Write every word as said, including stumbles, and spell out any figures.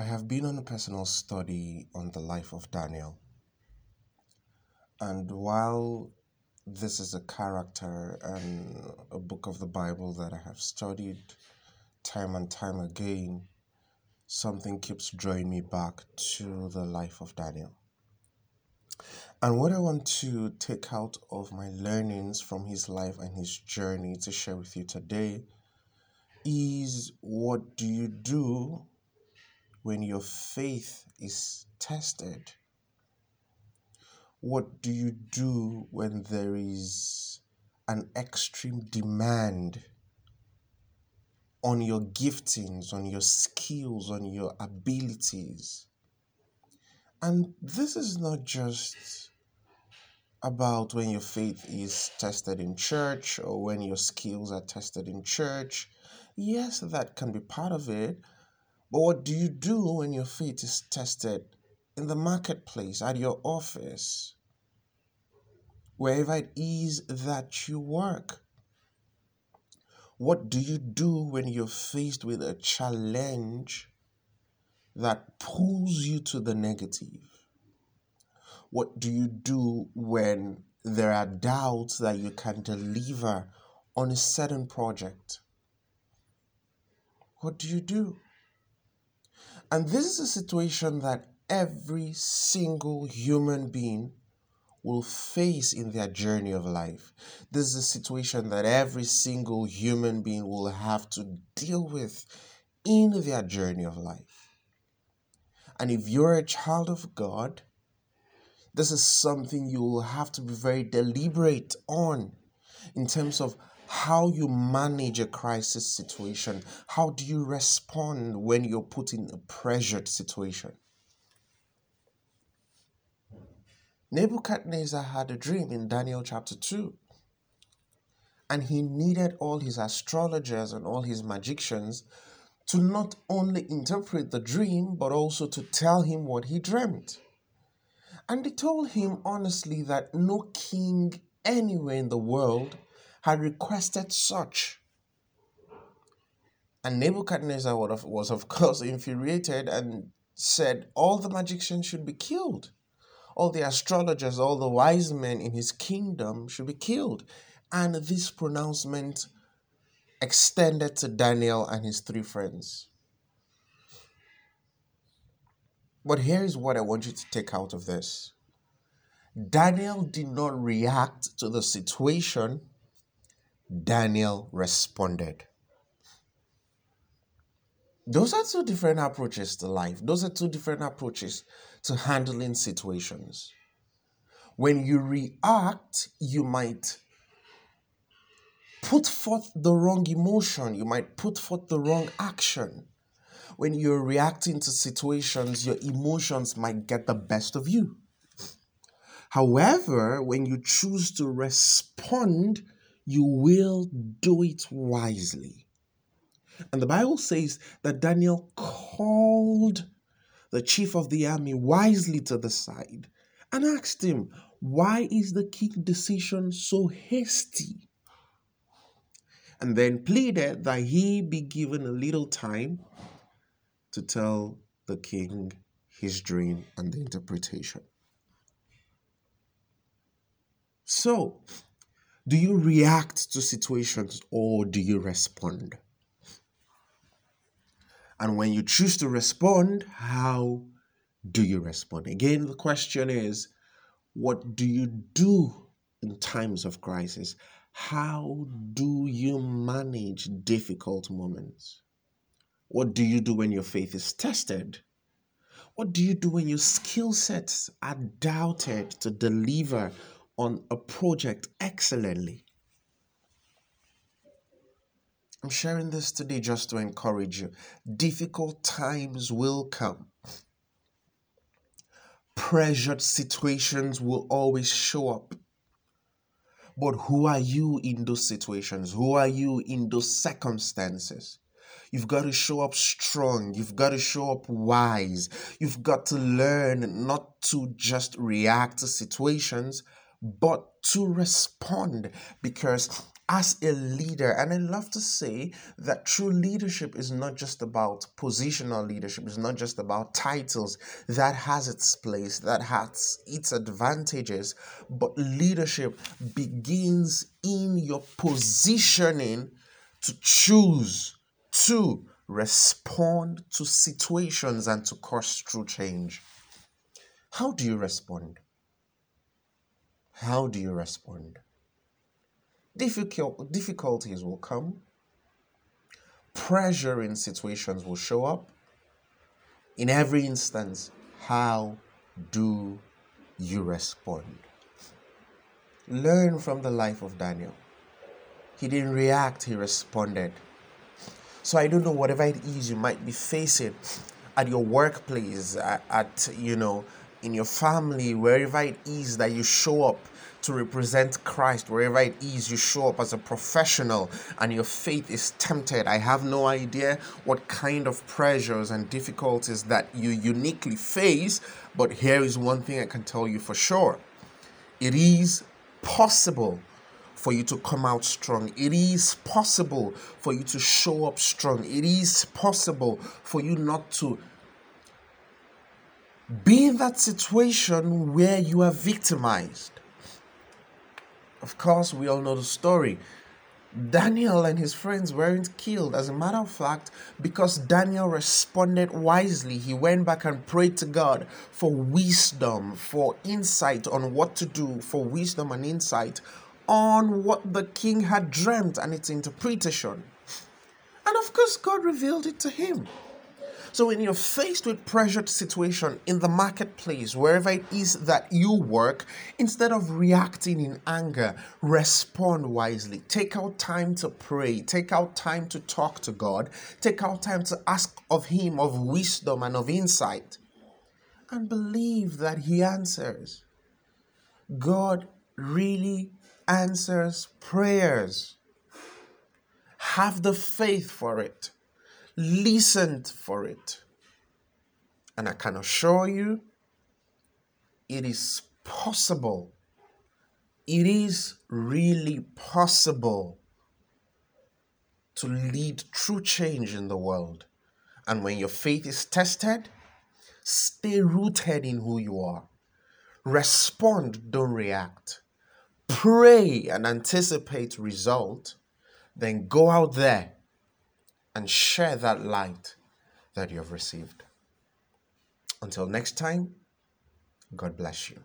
I have been on a personal study on the life of Daniel, and while this is a character and a book of the Bible that I have studied time and time again, something keeps drawing me back to the life of Daniel. And what I want to take out of my learnings from his life and his journey to share with you today is, what do you do when your faith is tested? What do you do when there is an extreme demand on your giftings, on your skills, on your abilities? And this is not just about when your faith is tested in church or when your skills are tested in church. Yes, that can be part of it. But what do you do when your faith is tested in the marketplace, at your office, wherever it is that you work? What do you do when you're faced with a challenge that pulls you to the negative? What do you do when there are doubts that you can deliver on a certain project? What do you do? And this is a situation that every single human being will face in their journey of life. This is a situation that every single human being will have to deal with in their journey of life. And if you're a child of God, this is something you will have to be very deliberate on in terms of how you manage a crisis situation. How do you respond when you're put in a pressured situation? Nebuchadnezzar had a dream in Daniel chapter two, and he needed all his astrologers and all his magicians to not only interpret the dream, but also to tell him what he dreamt. And they told him honestly that no king anywhere in the world had requested such. And Nebuchadnezzar was, of course, infuriated and said all the magicians should be killed. All the astrologers, all the wise men in his kingdom should be killed. And this pronouncement extended to Daniel and his three friends. But here is what I want you to take out of this. Daniel did not react to the situation. Daniel responded. Those are two different approaches to life. Those are two different approaches to handling situations. When you react, you might put forth the wrong emotion. You might put forth the wrong action. When you're reacting to situations, your emotions might get the best of you. However, when you choose to respond, you will do it wisely. And the Bible says that Daniel called the chief of the army wisely to the side and asked him, "Why is the king's decision so hasty?" And then pleaded that he be given a little time to tell the king his dream and the interpretation. So, do you react to situations or do you respond? And when you choose to respond, how do you respond? Again, the question is, what do you do in times of crisis? How do you manage difficult moments? What do you do when your faith is tested? What do you do when your skill sets are doubted to deliver on a project excellently? I'm sharing this today just to encourage you. Difficult times will come. Pressured situations will always show up. But who are you in those situations? Who are you in those circumstances? You've got to show up strong. You've got to show up wise. You've got to learn not to just react to situations, but to respond. Because as a leader. And I love to say that true leadership is not just about positional leadership. It's not just about titles. That has its place. That has its advantages. But leadership begins in your positioning to choose to respond to situations and to cause true change. How do you respond? How do you respond? Difficult, difficulties will come. Pressure in situations will show up. In every instance, how do you respond? Learn from the life of Daniel. He didn't react, he responded. So I don't know, whatever it is you might be facing at your workplace, at, at you know, in your family, wherever it is that you show up to represent Christ, wherever it is you show up as a professional and your faith is tempted. I have no idea what kind of pressures and difficulties that you uniquely face, but here is one thing I can tell you for sure. It is possible for you to come out strong. It is possible for you to show up strong. It is possible for you not to be in that situation where you are victimized. Of course, we all know the story. Daniel and his friends weren't killed. As a matter of fact, because Daniel responded wisely, he went back and prayed to God for wisdom, for insight on what to do, for wisdom and insight on what the king had dreamt and its interpretation. And of course, God revealed it to him. So when you're faced with pressured situation in the marketplace, wherever it is that you work, instead of reacting in anger, respond wisely. Take out time to pray. Take out time to talk to God. Take out time to ask of Him of wisdom and of insight. And believe that He answers. God really answers prayers. Have the faith for it. Listened for it. And I can assure you, it is possible. It is really possible to lead true change in the world. And when your faith is tested, stay rooted in who you are. Respond, don't react. Pray and anticipate result. Then go out there and share that light that you have received. Until next time, God bless you.